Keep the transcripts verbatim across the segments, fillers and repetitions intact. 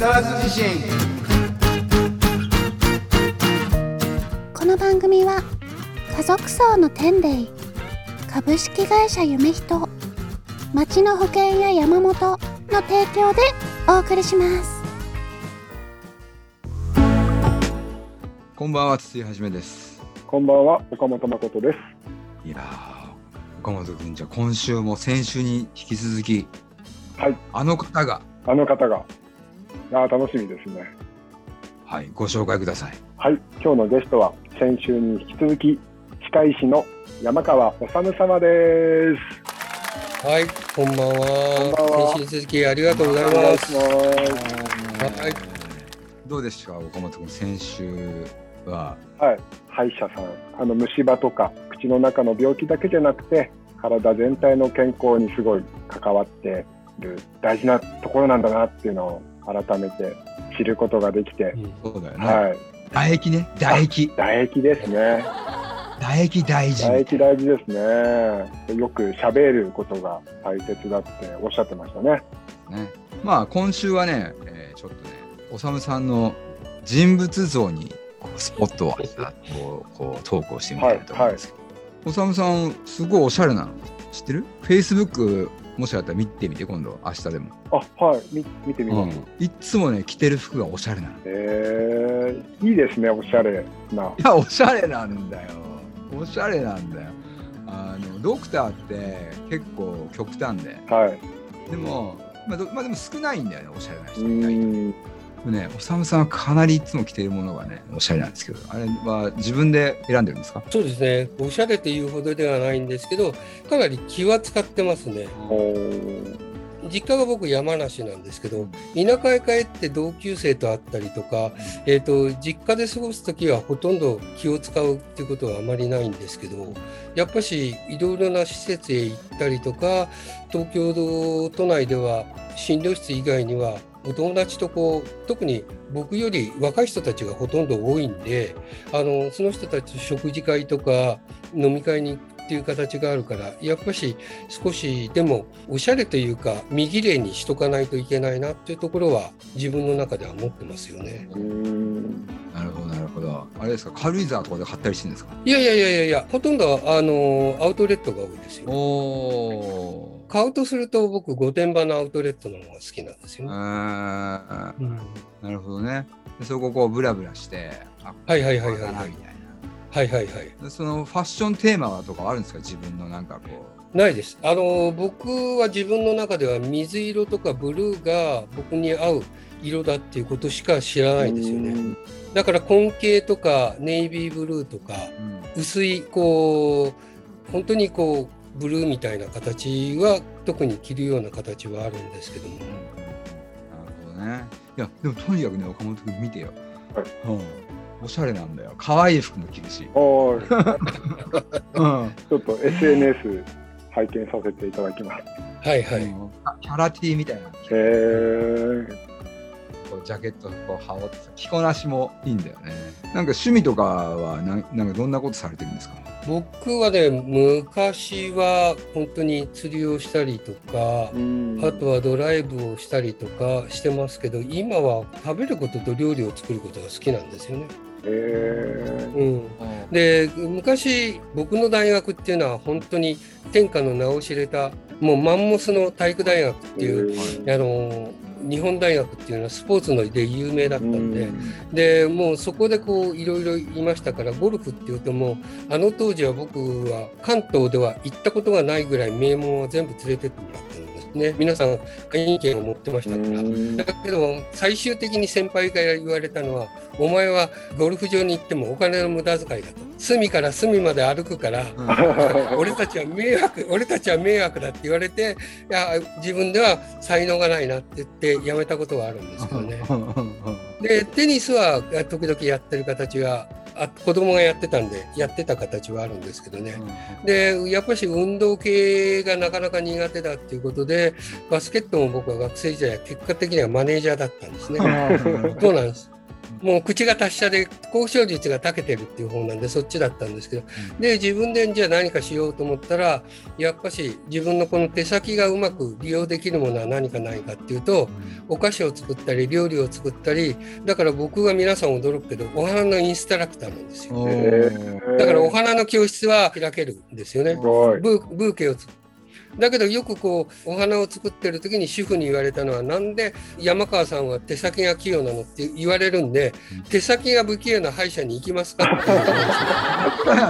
沢津地震。この番組は家族葬の天霊、株式会社夢人、町の保険や山本の提供でお送りします。こんばんは、筒井はじめです。こんばんは、岡本誠です。いやー、岡本君、じゃあ今週も先週に引き続き、はい、あの方があの方があ楽しみですね。はい、ご紹介ください。はい、今日のゲストは先週に引き続き歯科医師の山川修様です。はい、こんばんは。こんばんは。先週に続きありがとうございます。はい、どうでしたか、岡本君、先週は。はい、歯医者さん、あの虫歯とか口の中の病気だけじゃなくて体全体の健康にすごい関わって大事なところなんだなっていうのを改めて知ることができて、うん、そうだよね、はい、唾液ね、唾液唾液ですね唾液大事、唾液大事ですね。よく喋ることが大切だっておっしゃってましたね。ね、まあ今週はね、えー、ちょっとね、修さんの人物像にスポットをこうこう投稿してみたいと思うんですけど、はいはい、修さんすごいおしゃれなの知ってる？ Facebook、もしあったら見てみて、今度明日でも。あ、はい、み見てみます、うん、いつもね着てる服がおしゃれなの。へえー、いいですね、おしゃれな。いや、おしゃれなんだよ、おしゃれなんだよ。あのドクターって結構極端で、はい、でも、まあどまあ、でも少ないんだよね、おしゃれな人みたいに。ね、おさむさんはかなりいつも着ているものがねおしゃれなんですけど、あれは自分で選んでるんですか？そうですね、おしゃれというほどではないんですけど、かなり気は使ってますね。実家が僕山梨なんですけど、田舎へ帰って同級生と会ったりとか、えーと、実家で過ごすときはほとんど気を使うっていうことはあまりないんですけど、やっぱしいろいろな施設へ行ったりとか、東京都内では診療室以外にはお友達とこう、特に僕より若い人たちがほとんど多いんで、あのその人たちと食事会とか飲み会に行くっていう形があるから、やっぱし少しでもおしゃれというか身綺麗にしとかないといけないなっていうところは自分の中では思ってますよね。うーん、なるほどなるほど。あれですか、軽井沢とかで買ったりしてるんですか？いやいやいやいや、ほとんどあのアウトレットが多いですよ。おー、買うとすると僕御殿場のアウトレットの方が好きなんですよね。あ、うん、なるほどね。でそこをこうブラブラして、はいはいはいはいはいはいはいはいはい。そのファッションテーマとかあるんですか、自分のなんかこう。ないです。あの僕は自分の中では水色とかブルーが僕に合う色だっていうことしか知らないんですよね。だから紺系とかネイビーブルーとか、うん、薄いこう本当にこうブルーみたいな形は特に着るような形はあるんですけども。なるほどね。いやでもとにかくね、岡本君見てよ、はい、うん、おしゃれなんだよ。可愛い服も着るし、おーちょっと エスエヌエス 拝見させていただきます。はいはい、うん、キャラ T みたいな。へー、ジャケットを羽織って着こなしもいいんだよね。なんか趣味とかは な, なんかどんなことされてるんですか？僕はね、昔は本当に釣りをしたりとか、うん、あとはドライブをしたりとかしてますけど、今は食べることと料理を作ることが好きなんですよね。へー、うん、で昔僕の大学っていうのは本当に天下の名を知れた、もうマンモスの体育大学っていう、あの日本大学っていうのはスポーツので有名だったんで、うん、でもうそこでこういろいろいましたから、ゴルフっていうともうあの当時は僕は関東では行ったことがないぐらい名門は全部連れてってもらってるんですね。皆さん会員権を持ってましたから、うん、だけど最終的に先輩から言われたのは、お前はゴルフ場に行ってもお金の無駄遣いだと、隅から隅まで歩くから、うん、俺たちは迷惑俺たちは迷惑だって言われて、いや自分では才能がないなって言ってやめたことはあるんですけどね。でテニスは時々やってる形が、あ、子供がやってたんでやってた形はあるんですけどね。でやっぱり運動系がなかなか苦手だっていうことで、バスケットも僕は学生時代結果的にはマネージャーだったんですね。そうなんです。もう口が達者で交渉術が長けてるっていう方なんでそっちだったんですけど、うん、で自分でじゃあ何かしようと思ったらやっぱし自分のこの手先がうまく利用できるものは何かないかっていうと、うん、お菓子を作ったり料理を作ったり、だから僕が皆さん驚くけどお花のインストラクターなんですよ、ね、だからお花の教室は開けるんですよね。ブー、ブーケを作る。だけどよくこうお花を作ってる時に主婦に言われたのは、なんで山川さんは手先が器用なのって言われるんで、手先が不器用な歯医者に行きますかって言われた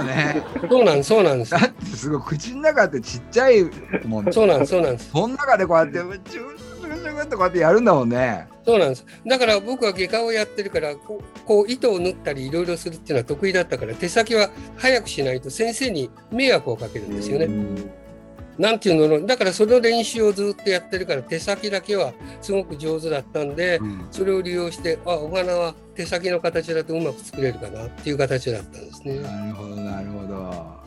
んですよ。そうなんです、そうなんです。だってすごい口の中ってちっちゃいもんね。そうなんです、そうなんです。その中でこうやってチューチューチューってこうやってやるんだもんね。そうなんです。だから僕は外科をやってるからこう、こう糸を縫ったりいろいろするっていうのは得意だったから、手先は早くしないと先生に迷惑をかけるんですよね。なんていうの、だからその練習をずっとやってるから手先だけはすごく上手だったんで、うん、それを利用して、あ、お花は手先の形だとうまく作れるかなっていう形だったんですね。なるほどなるほど。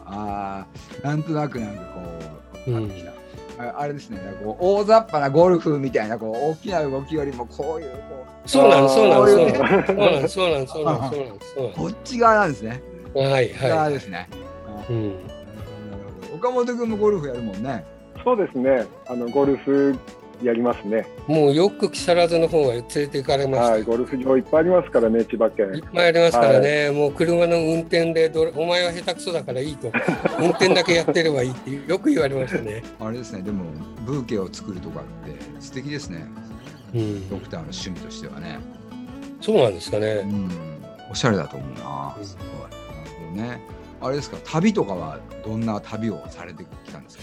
あ、なんとなくなんかこう、うん、あ, あれですね、こう大雑把なゴルフみたいなこう大きな動きよりもこういうこう、そうなんそうなんそうなんそうなんそうなんそうなんそうなん、こっち側なんですね。はいはい。側ですね。うん。岡本君もゴルフやるもんね。そうですね、あのゴルフやりますね。もうよく木更津の方は連れて行かれました。はい、ゴルフ場いっぱいありますからね、千葉県いっぱいありますからね、はい、もう車の運転でどれお前は下手くそだからいいと運転だけやってればいいってよく言われましたね。あれですね、でもブーケを作るとかって素敵ですね、うん、ドクターの趣味としてはね。そうなんですかね、うん、おしゃれだと思うな、うん、すごい。なるほどね。あれですか、旅とかはどんな旅をされてきたんですか、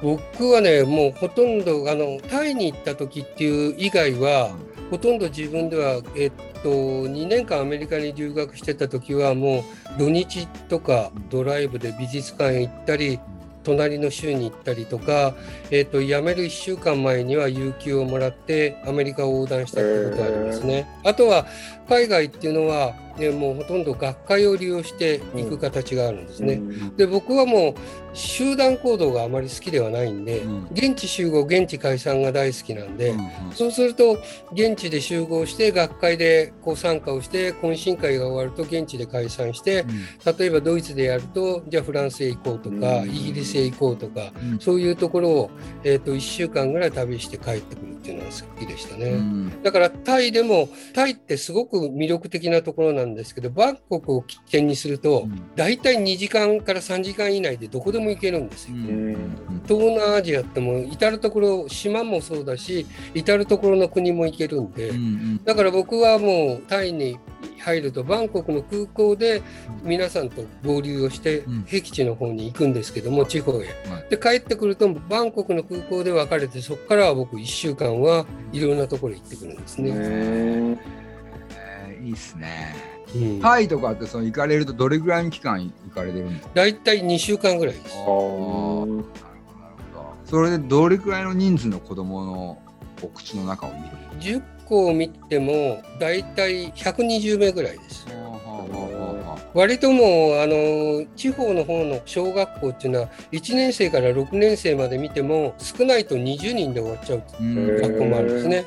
これまで。僕はね、もうほとんどあのタイに行った時っていう以外は、うん、ほとんど自分では、えっと、にねんかんアメリカに留学してた時はもう土日とかドライブで美術館行ったり、うん、隣の州に行ったりとか、えっと、辞めるいっしゅうかんまえには有給をもらってアメリカを横断したってことがありますね、えー、あとは海外っていうのはでもうほとんど学会を利用していく形があるんですね、うん、で僕はもう集団行動があまり好きではないんで、うん、現地集合現地解散が大好きなんで、うんうん、そうすると現地で集合して学会でこう参加をして、懇親会が終わると現地で解散して、うん、例えばドイツでやるとじゃあフランスへ行こうとか、うん、イギリスへ行こうとか、うん、そういうところを、えーと、いっしゅうかんぐらい旅して帰ってくるっていうのが好きでしたね、うん、だからタイでも、タイってすごく魅力的なところなんですけど、バンコクを起点にするとだいたいにじかんからさんじかん以内でどこでも行けるんですよ、うん、東南アジアってもう至る所、島もそうだし至る所の国も行けるんで、うん、だから僕はもうタイに入るとバンコクの空港で皆さんと合流をして僻地の方に行くんですけども、地方へで帰ってくるとバンコクの空港で別れて、そこからは僕いっしゅうかんはいろんなところ行ってくるんですね。へー、えー、いいですね。うん、タイとかってその行かれるとどれぐらいの期間行かれてるんですか。だいたいにしゅうかんぐらいです。ああ、なるほどなるほど。それでどれくらいの人数の子供のお口の中を見るの。じゅっこを見てもだいたいひゃくにじゅうめいぐらいです。あーはーはーはー。割ともうあの地方の方の小学校っていうのはいちねんせいからろくねんせいまで見ても少ないとにじゅうにんで終わっちゃう学校もあるんですね。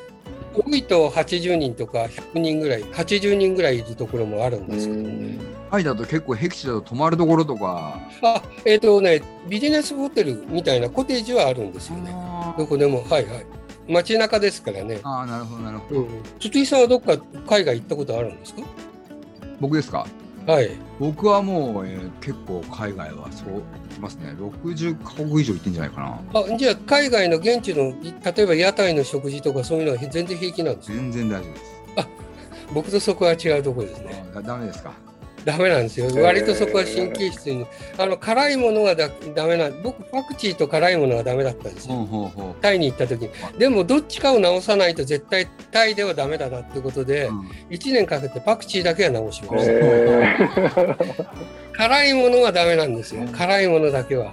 多いとはちじゅうにんとかひゃくにんぐらい、はちじゅうにんぐらいいるところもあるんですけどね。タイだと結構僻地だと泊まるところとか、あ、えっとね、ビジネスホテルみたいなコテージはあるんですよね。どこでも、はいはい。街中ですからね。ああ、なるほどなるほど。筒井さんはどっか海外行ったことあるんですか。僕ですか。はい。僕はもう、えー、結構海外はそう行きますね。ろくじゅっかこく以上行ってんじゃないかな。あ、じゃあ海外の現地の例えば屋台の食事とかそういうのは全然平気なんですか。全然大丈夫です。あ、僕とそこは違うところですね。ダメですか。ダメなんですよ。割とそこは神経質に、えー、あの辛いものはだダメなん。僕パクチーと辛いものはダメだったんですよ、ほうほうほう、タイに行った時に。でもどっちかを直さないと絶対タイではダメだなってことで、うん、いちねんかけてパクチーだけは直しました、えー、辛いものはダメなんですよ、辛いものだけは。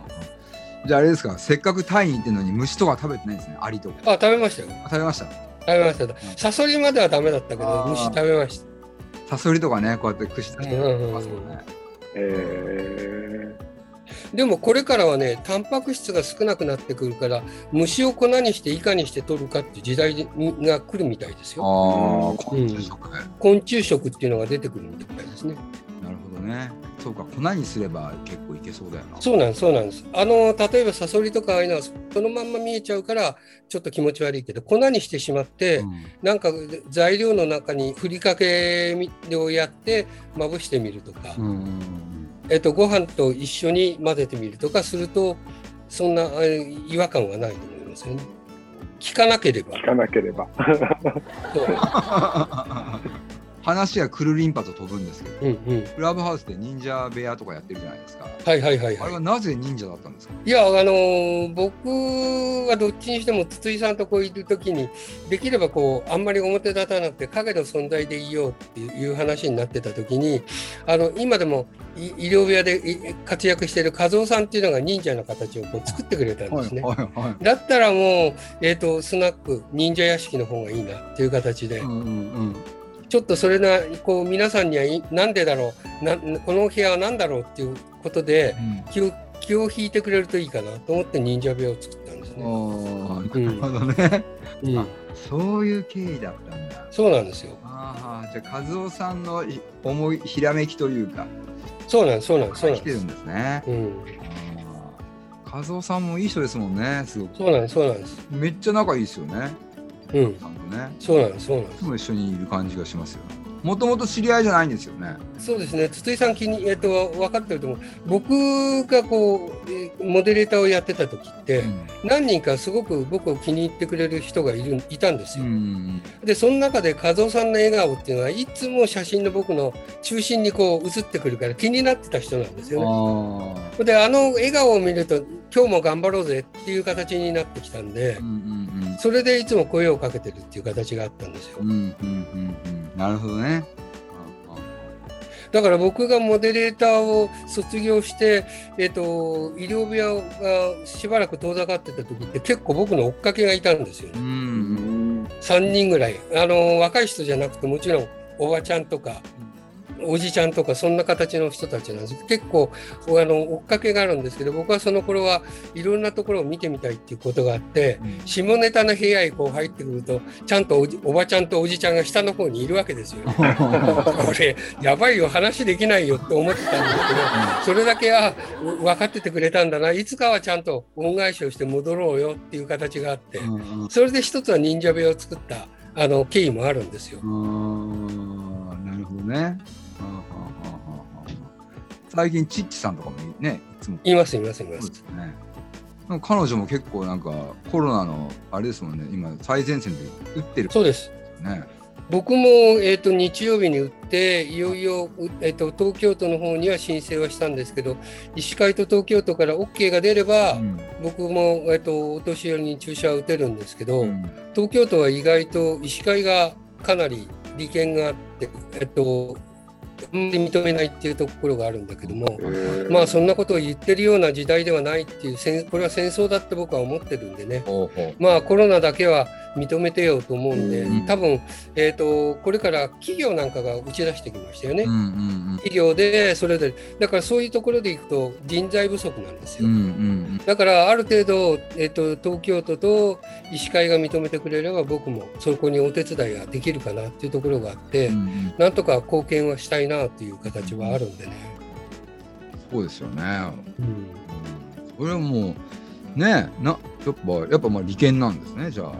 じゃああれですか、せっかくタイに行ってるのに虫とか食べてないんですね。アリとか。あ、食べましたよ。食べました、食べました、うん、サソリまではダメだったけど虫食べました。サソリとかね、こうやって串出してますもんね、うんうんうん、えでもこれからはね、タンパク質が少なくなってくるから、虫を粉にしていかにして取るかっていう時代が来るみたいですよ。あ、昆虫食、うん、昆虫食っていうのが出てくるみたいですね。なるほどね。そうか、粉にすれば結構いけそうだよな。そうなんです、そうなんです。あの例えばサソリとかああいうのはそのまんま見えちゃうからちょっと気持ち悪いけど、粉にしてしまって、うん、なんか材料の中にふりかけをやってまぶしてみるとか、うん、えっと、ご飯と一緒に混ぜてみるとかすると、そんな違和感はないと思いますよね。聞かなければ聞かなければ話はくるりんぱと飛ぶんですけど、うんうん、クラブハウスで忍者部屋とかやってるじゃないですか。はいはいはい、はい、あれはなぜ忍者だったんですか。いや、あのー、僕はどっちにしても筒井さんとこういるときに、できればこうあんまり表立たなくて影の存在でいようっていう話になってたときに、あの今でも医療部屋で活躍している和夫さんっていうのが忍者の形をこう作ってくれたんですね、はいはいはい、だったらもう、えーと、スナック忍者屋敷の方がいいなっていう形で、うんうんうん、ちょっとそれなこう皆さんにはなんでだろうな、この部屋はなんだろうっていうことで気を、うん、気を引いてくれるといいかなと思って忍者部屋を作ったんですね。なるほどね、うん、あ、そういう経緯だったんだ。そうなんですよ。あ、じゃあ和夫さんの思いひらめきというか。そうなんです、そうなんです、そうなんです。来てるんですね、うん、和夫さんもいい人ですもんね、すごく。そうなんです、そうなんです。めっちゃ仲いいですよね。うん、ね、そうなんです、そうなんです。いつも一緒にいる感じがしますよ。もともと知り合いじゃないんですよね。そうですね。筒井さん気に、えー、と分かってると思う。僕がこうモデレーターをやってた時って、うん、何人かすごく僕を気に入ってくれる人が い, るいたんですよ、うん、でその中で和夫さんの笑顔っていうのはいつも写真の僕の中心にこう映ってくるから気になってた人なんですよね。あであの笑顔を見ると今日も頑張ろうぜっていう形になってきたんで、うんうんうん、それでいつも声をかけてるっていう形があったんですよ、うんうんうんうん、なるほどね。だから僕がモデレーターを卒業して、えーと、医療部屋がしばらく遠ざかってた時って結構僕の追っかけがいたんですよね、うんうん、さんにんぐらい、あの若い人じゃなくてもちろんおばちゃんとかおじちゃんとかそんな形の人たちなんですけど、結構あの追っかけがあるんですけど、僕はその頃はいろんなところを見てみたいっていうことがあって、うん、下ネタの部屋へこう入ってくるとちゃんと お, おばちゃんとおじちゃんが下の方にいるわけですよ、ね、これやばいよ、話できないよって思ってたんですけど、それだけは分かっててくれたんだな、いつかはちゃんと恩返しをして戻ろうよっていう形があって、うん、それで一つは忍者部屋を作ったあの経緯もあるんですよ。あ、なるほどね。最近チッチさんとかもね、いつもいますいますいます。そうですね。なんか彼女も結構なんかコロナのあれですもんね、今最前線で打ってる、ね。そうです。ね。僕も、えーと、日曜日に打っていよいよ、えーと、東京都の方には申請はしたんですけど、医師会と東京都から OK が出れば、うん、僕も、えーと、お年寄りに注射は打てるんですけど、うん、東京都は意外と医師会がかなり利権があって、えーと認めないっていうところがあるんだけども、まあそんなことを言ってるような時代ではないっていう、これは戦争だって僕は思ってるんでね、まあコロナだけは認めてよと思うんで、多分、えーと、これから企業なんかが打ち出してきましたよね、うんうんうん、企業でそれでだからそういうところでいくと人材不足なんですよ、うんうん、だからある程度、えーと、東京都と医師会が認めてくれれば僕もそこにお手伝いができるかなっていうところがあって、うんうん、なんとか貢献はしたいなという形はあるんでね。そうですよね、うん、それはもうねえな、やっぱやっぱまあ利権なんですね。じゃあ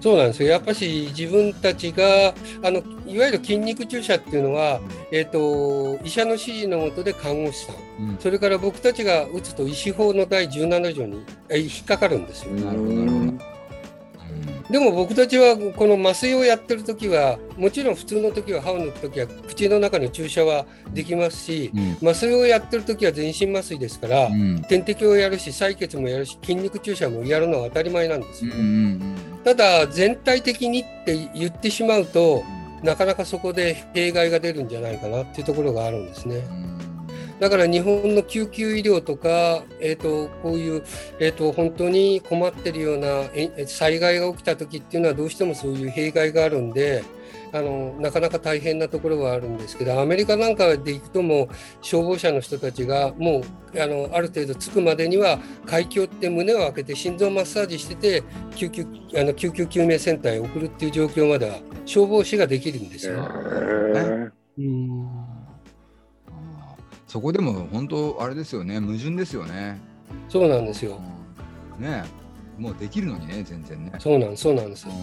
そうなんですよ。やっぱり自分たちがあのいわゆる筋肉注射っていうのは、うん、えーと、医者の指示の下で看護師さん、うん、それから僕たちが打つと医師法のだいじゅうななじょうに引っかかるんですよ。なるほどなるほど、うん、でも僕たちはこの麻酔をやってるときはもちろん普通のときは歯を抜くときは口の中の注射はできますし、うん、麻酔をやってるときは全身麻酔ですから、うん、点滴をやるし採血もやるし筋肉注射もやるのは当たり前なんですよ、うんうん。ただ全体的にって言ってしまうとなかなかそこで弊害が出るんじゃないかなっていうところがあるんですね。だから日本の救急医療とか、えー、とこういう、えー、と本当に困ってるような災害が起きた時っていうのはどうしてもそういう弊害があるんで、あのなかなか大変なところはあるんですけど、アメリカなんかで行くともう消防車の人たちがもう あのある程度着くまでには開胸って胸を開けて心臓マッサージしてて救急、あの救急救命センターへ送るっていう状況までは消防士ができるんですよ、ね、うんそこでも本当あれですよね、矛盾ですよね。そうなんですよ、うん、ねもうできるのにね全然ね。そうなんそうなんです、うん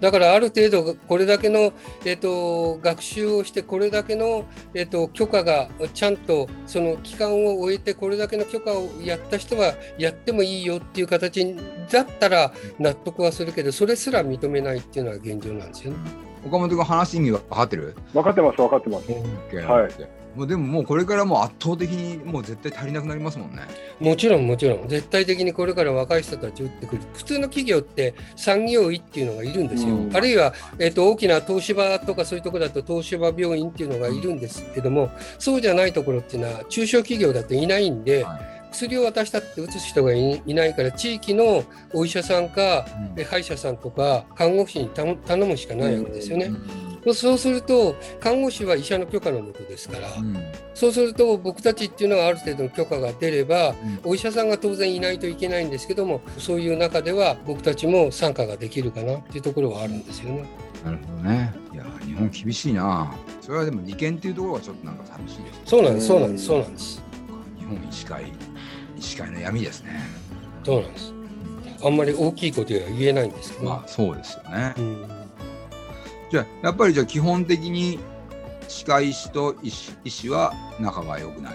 だからある程度これだけの、えー、と学習をしてこれだけの、えー、と許可がちゃんとその期間を終えてこれだけの許可をやった人はやってもいいよっていう形だったら納得はするけど、それすら認めないっていうのは現状なんですよね。岡本君話意味は分かってる？分かってます分かってます、okay. はいもうでももうこれからもう圧倒的にもう絶対足りなくなりますもんね。もちろんもちろん絶対的にこれから若い人たち打ってくる。普通の企業って産業医っていうのがいるんですよ、うん、あるいは、えーと、大きな東芝とかそういうところだと東芝病院っていうのがいるんですけども、うん、そうじゃないところっていうのは中小企業だといないんで、はい薬を渡したって打つ人がいないから地域のお医者さんか、うん、歯医者さんとか看護師に頼むしかないわけですよね、うん、そうすると看護師は医者の許可のもとですから、うん、そうすると僕たちっていうのはある程度の許可が出れば、うん、お医者さんが当然いないといけないんですけども、そういう中では僕たちも参加ができるかなっていうところはあるんですよね。なるほどね。いや日本厳しいな。それはでも利権っていうところはちょっとなんか寂しいです。そうなんですそうなんですそうなんです日本医師会医師会の闇ですね。そうなんです。あんまり大きいことは言えないんですけど、ね。まあそうですよね。うん、じゃあやっぱりじゃあ基本的に歯科医師と医師、医師は仲が良くない。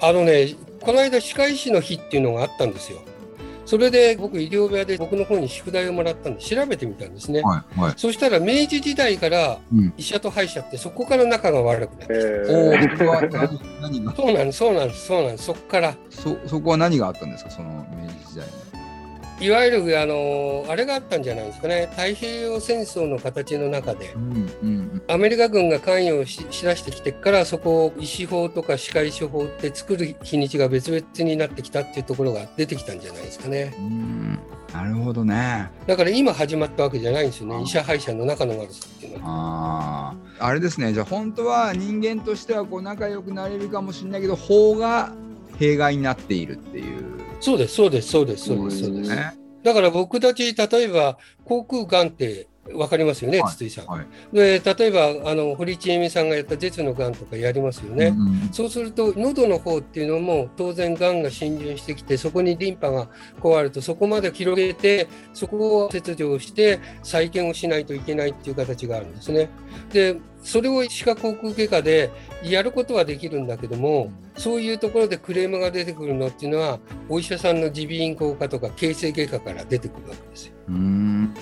あのね、この間歯科医師の日っていうのがあったんですよ。それで僕医療部屋で僕の方に宿題をもらったんで調べてみたんですね、はいはい、そしたら明治時代から医者と歯医者ってそこから仲が悪くなってきた、うんえー、そこは何がそうなんですそうなんですそうなんですそこからそ、そこは何があったんですか？その明治時代にいわゆるあのあれがあったんじゃないですかね。太平洋戦争の形の中で、うんうん、アメリカ軍が関与を し, しだしてきてから、そこを医師法とか歯科医師法って作る日にちが別々になってきたっていうところが出てきたんじゃないですかね。うんなるほどね。だから今始まったわけじゃないんですよね、医者歯医者の仲の悪さっていうのは。ああれですね。じゃあ本当は人間としてはこう仲良くなれるかもしれないけど法が弊害になっているっていう。そうですそうですそうですそうですそうです。だから僕たち例えば口腔がんってわかりますよね、筒井さん、はいはい、で例えばあの堀ちえみさんがやった舌のがんとかやりますよね、うん、そうすると喉の方っていうのも当然がんが浸潤してきて、そこにリンパが壊るとそこまで広げてそこを切除して再建をしないといけないっていう形があるんですね。でそれを歯科口腔外科でやることはできるんだけども、そういうところでクレームが出てくるのっていうのはお医者さんの耳鼻咽喉科とか形成外科から出てくるわけですよ。うーん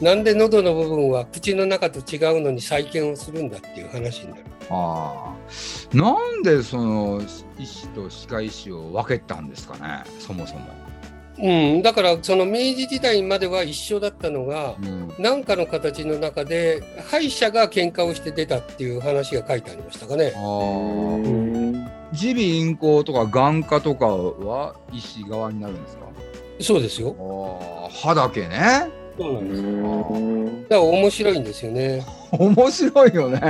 なんで喉の部分は口の中と違うのに再建をするんだっていう話になる。ああ、なんでその医師と歯科医師を分けたんですかね、そもそも。うん、だからその明治時代までは一緒だったのが、うん、なんかの形の中で歯医者が喧嘩をして出たっていう話が書いてありましたかね。あうん、耳鼻咽喉とか眼科とかは医師側になるんですか？そうですよ。あ歯だけね。そうなんですよ。だから面白いんですよね。面白いよね。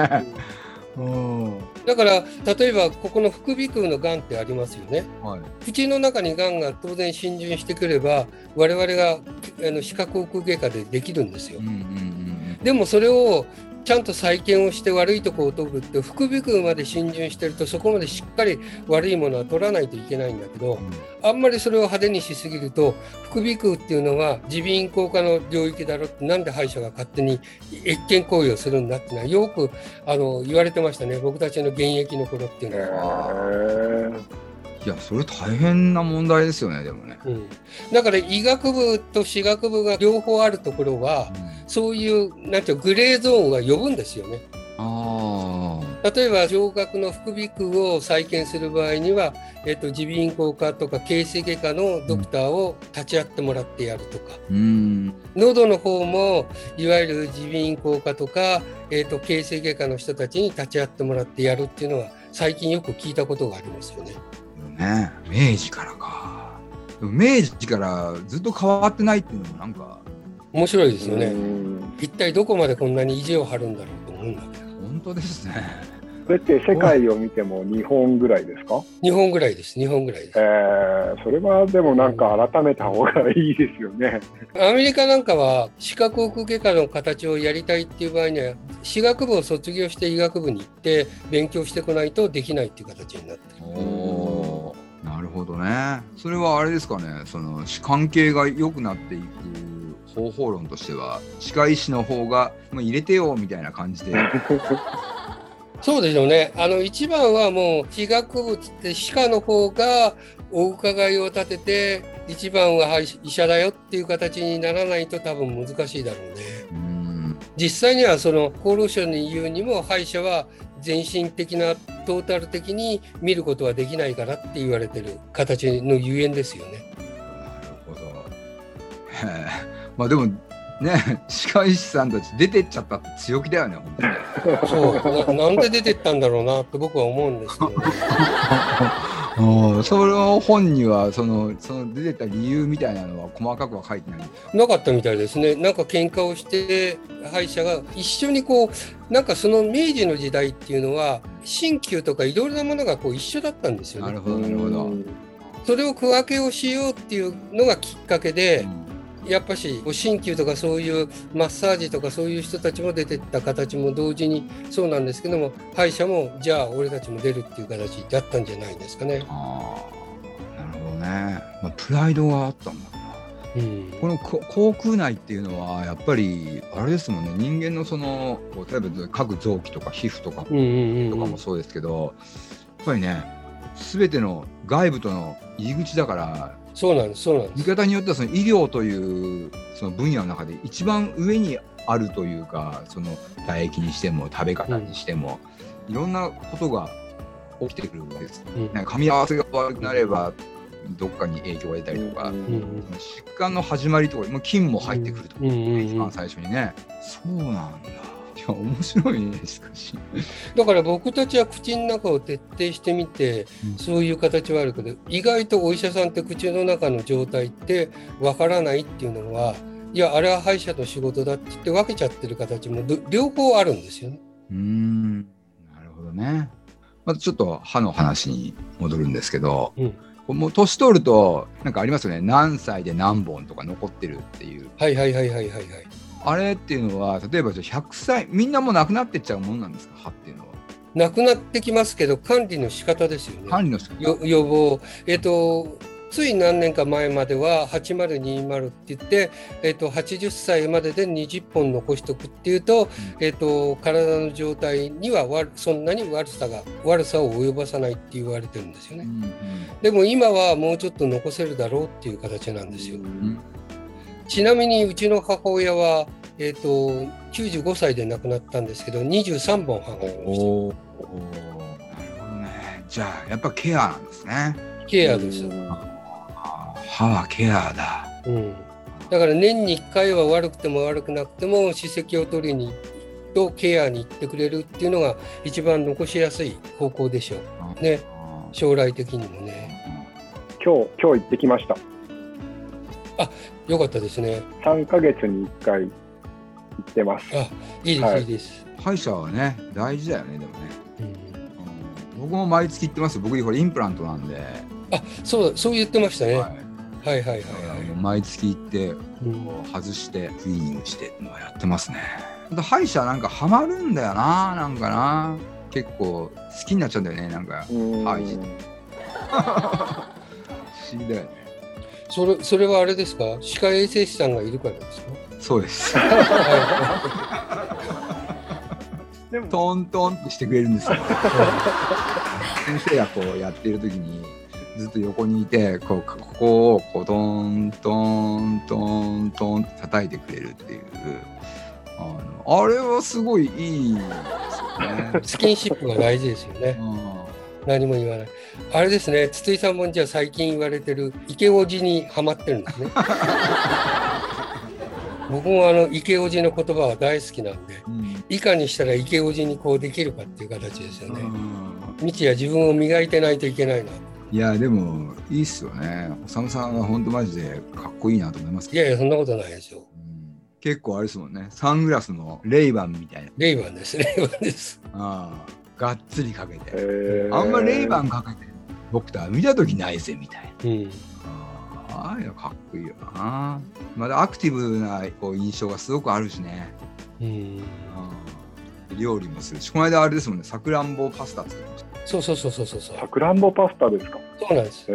うん、だから例えばここの副鼻腔のがんってありますよね、はい、口の中にがんが当然浸潤してくれば我々があの歯科口腔外科でできるんですよ、うんうんうん、でもそれをちゃんと再建をして悪いところを取るって副鼻腔まで浸潤してるとそこまでしっかり悪いものは取らないといけないんだけど、うん、あんまりそれを派手にしすぎると副鼻腔っていうのは耳鼻咽喉科の領域だろって、なんで歯医者が勝手に越権行為をするんだってのはよくあの言われてましたね、僕たちの現役の頃っていうのは。いやそれ大変な問題ですよねでもね、うん、だから医学部と歯学部が両方あるところは、うんそういう、なんていうグレーゾーンが呼ぶんですよね。あ例えば上顎の副鼻腔を再建する場合には、えっと、耳鼻咽喉科とか形成外科のドクターを立ち会ってもらってやるとか、うん、喉の方もいわゆる耳鼻咽喉科とか、えっと、形成外科の人たちに立ち会ってもらってやるっていうのは最近よく聞いたことがありますよね。ね、明治からか。明治からずっと変わってないっていうのもなんか面白いですよね。一体どこまでこんなに意地を張るんだろうと思うんだけど。本当ですね。それって世界を見ても日本ぐらいですか？日本ぐらいです。日本ぐらいです。えー、それはでもなんか改めた方がいいですよね。アメリカなんかは歯科口腔外科の形をやりたいっていう場合には歯学部を卒業して医学部に行って勉強してこないとできないっていう形になってる。なるほどね。それはあれですかね、その関係が良くなっていく方法論としては歯科医師の方がもう入れてよみたいな感じでそうでしょうね。あの一番はもう歯学部って歯科の方がお伺いを立てて一番は医者だよっていう形にならないと多分難しいだろうね。うん、実際にはその厚労省に言うにも歯医者は全身的なトータル的に見ることはできないからって言われてる形のゆえんですよね。なるほど。まあでもね、歯科医師さんたち出てっちゃったって強気だよね本当に。そう な, なんで出てったんだろうなって僕は思うんですけど、ね、それを本にはそのその出てった理由みたいなのは細かくは書いてないなかったみたいですね。なんか喧嘩をして歯医者が一緒にこうなんかその明治の時代っていうのは鍼灸とかいろいろなものがこう一緒だったんですよね。なるほどなるほど。それを区分けをしようっていうのがきっかけで、うん、やっぱし鍼灸とかそういうマッサージとかそういう人たちも出てった形も同時にそうなんですけども、歯医者もじゃあ俺たちも出るっていう形だったんじゃないですかね。ああ、なるほどね。まあ、プライドがあったんだ。うん、この口腔内っていうのはやっぱりあれですもんね。人間のその例えば各臓器とか皮膚とかとかもそうですけど、うんうんうん、やっぱりね全ての外部との入り口だから。そうなんですそうなんです。見方によってはその医療というその分野の中で一番上にあるというか、その唾液にしても食べ方にしても、うん、いろんなことが起きてくるわけです、うん、なんか噛み合わせが悪くなれば、うんどっかに影響が出たりとか、うんうん、疾患の始まりとか菌も入ってくるとか、うんうん、一番最初にね。そうなんだ。いや面白いね。しかしだから僕たちは口の中を徹底してみて、うん、そういう形はあるけど意外とお医者さんって口の中の状態ってわからないっていうのは、いやあれは歯医者の仕事だって言って分けちゃってる形も両方あるんですよね。うーん、なるほどね。またちょっと歯の話に戻るんですけど、うん、もう年取るとなんかありますよね。何歳で何本とか残ってるっていう。はいはいはいはいはい、はい、あれっていうのは例えばひゃくさいみんなもうなくなってっちゃうものなんですか？歯っていうのはなくなってきますけど管理の仕方ですよね。管理の仕方、予防、えっとつい何年か前までははちまるにまるって言って、えっと、はちじゅっさいまででにじゅっぽん残しとくっていうと、うん、えっと、体の状態にはそんなに悪さが悪さを及ぼさないって言われてるんですよね、うんうん、でも今はもうちょっと残せるだろうっていう形なんですよ、うん、ちなみにうちの母親は、えっと、きゅうじゅうごさいで亡くなったんですけどにじゅうさんぼん歯がありました。おー、おー、なるほどね。じゃあやっぱケアなんですね。ケアですよ、うん、歯はケアだ、うん、だから年にいっかいは悪くても悪くなくても歯石を取りにとケアに行ってくれるっていうのが一番残しやすい方向でしょうね、将来的にもね。今日今日行ってきました。あ、よかったですね。さんかげつにいっかい行ってます。あ、いいです、はい、いいです。歯医者はね大事だよね。でもね、うん、僕も毎月行ってます。僕これインプラントなんで。あ、そうだ、そう言ってましたね、はい、はいはいはいはい、毎月行って、うん、外してクリーニングしてのやってますね。歯医者なんかハマるんだよな、なんかな、結構好きになっちゃうんだよね、なんか歯医者不思議だよね。それ、それはあれですか、歯科衛生士さんがいるからですか？そうですでもトントンってしてくれるんですよ先生がこうやってる時にずっと横にいて、こうここをこうトントントントンって叩いてくれるっていう、あの、あれはすごいいいですよね。スキンシップが大事ですよね。何も言わない。あれですね、筒井さんもじゃあ最近言われてるイケオジにハマってるんですね僕もあのイケオジの言葉は大好きなんで、うん、いかにしたらイケオジにこうできるかっていう形ですよね。うん、日夜自分を磨いてないといけないな。いやでもいいっすよね。おさむさんは本当マジでかっこいいなと思います。いやいやそんなことないですよ。結構あれですもんね。サングラスのレイバンみたいな。レイバンです。レイバンです。ああ、がっつりかけて。あんまレイバンかけてドクター見たときないぜみたいな。うん、ああ、いやかっこいいよな。まだアクティブなこう印象がすごくあるしね。うん。料理もするし、この間あれですもんね。さくらんぼパスタ作りました。そうそうそうそうそう。さくらんぼパスタですか。そうなんです。へ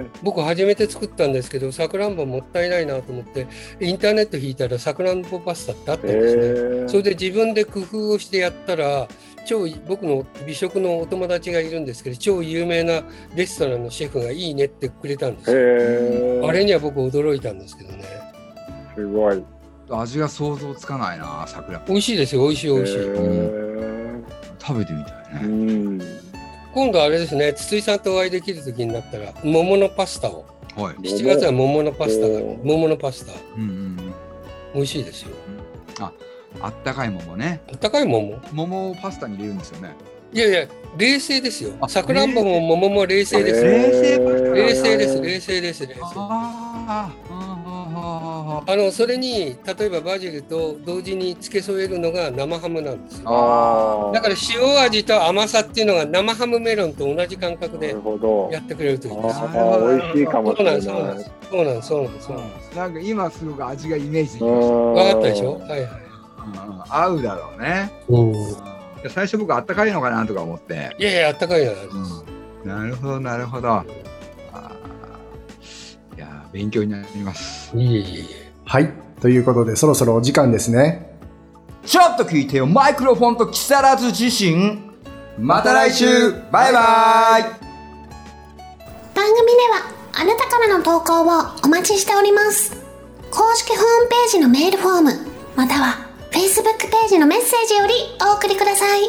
え。僕初めて作ったんですけど、さくらんぼもったいないなと思って、インターネット引いたらさくらんぼパスタってあったんですね。それで自分で工夫をしてやったら、超僕の美食のお友達がいるんですけど、超有名なレストランのシェフがいいねってくれたんですよ。へえ。あれには僕驚いたんですけどね。すごい。味が想像つかないな、さくらんぼ。美味しいですよ。美味しい美味しい。うん、食べてみたい。うん、今度あれですね、筒井さんとお会いできる時になったら桃のパスタを、はい、しちがつは桃のパスタが、桃のパスタ、うんうん、美味しいですよ。あ、あったかい桃ね。あったかい桃、桃をパスタに入れるんですよね。いやいや冷製ですよ。さくらんぼも桃も冷製です。冷製です冷製です冷製。ああのそれに例えばバジルと同時に付け添えるのが生ハムなんですよ。あだから塩味と甘さっていうのが生ハムメロンと同じ感覚でやってくれるといいです。美味しいかもしれない。そうなんですそうなんですそうなんですそうなんです。なんか今すごく味がイメージできました。分かったでしょ。はいはい。うん、合うだろうね。うん。最初僕あったかいのかなとか思って。いやいやあったかいな、うん。なるほどなるほど。あいや勉強になります。いえいえ。はいということでそろそろお時間ですね。ちょっと聞いてよマイクロフォンと木更津自身。また来週バイバイ。番組ではあなたからの投稿をお待ちしております。公式ホームページのメールフォームまたは。Facebook ページのメッセージよりお送りください。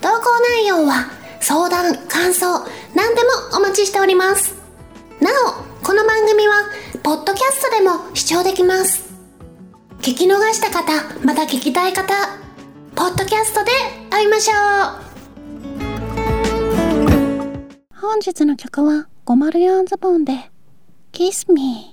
投稿内容は相談、感想、何でもお待ちしております。なお、この番組はポッドキャストでも視聴できます。聞き逃した方、また聞きたい方、ポッドキャストで会いましょう。本日の曲はごまるよんズボンで Kiss Me。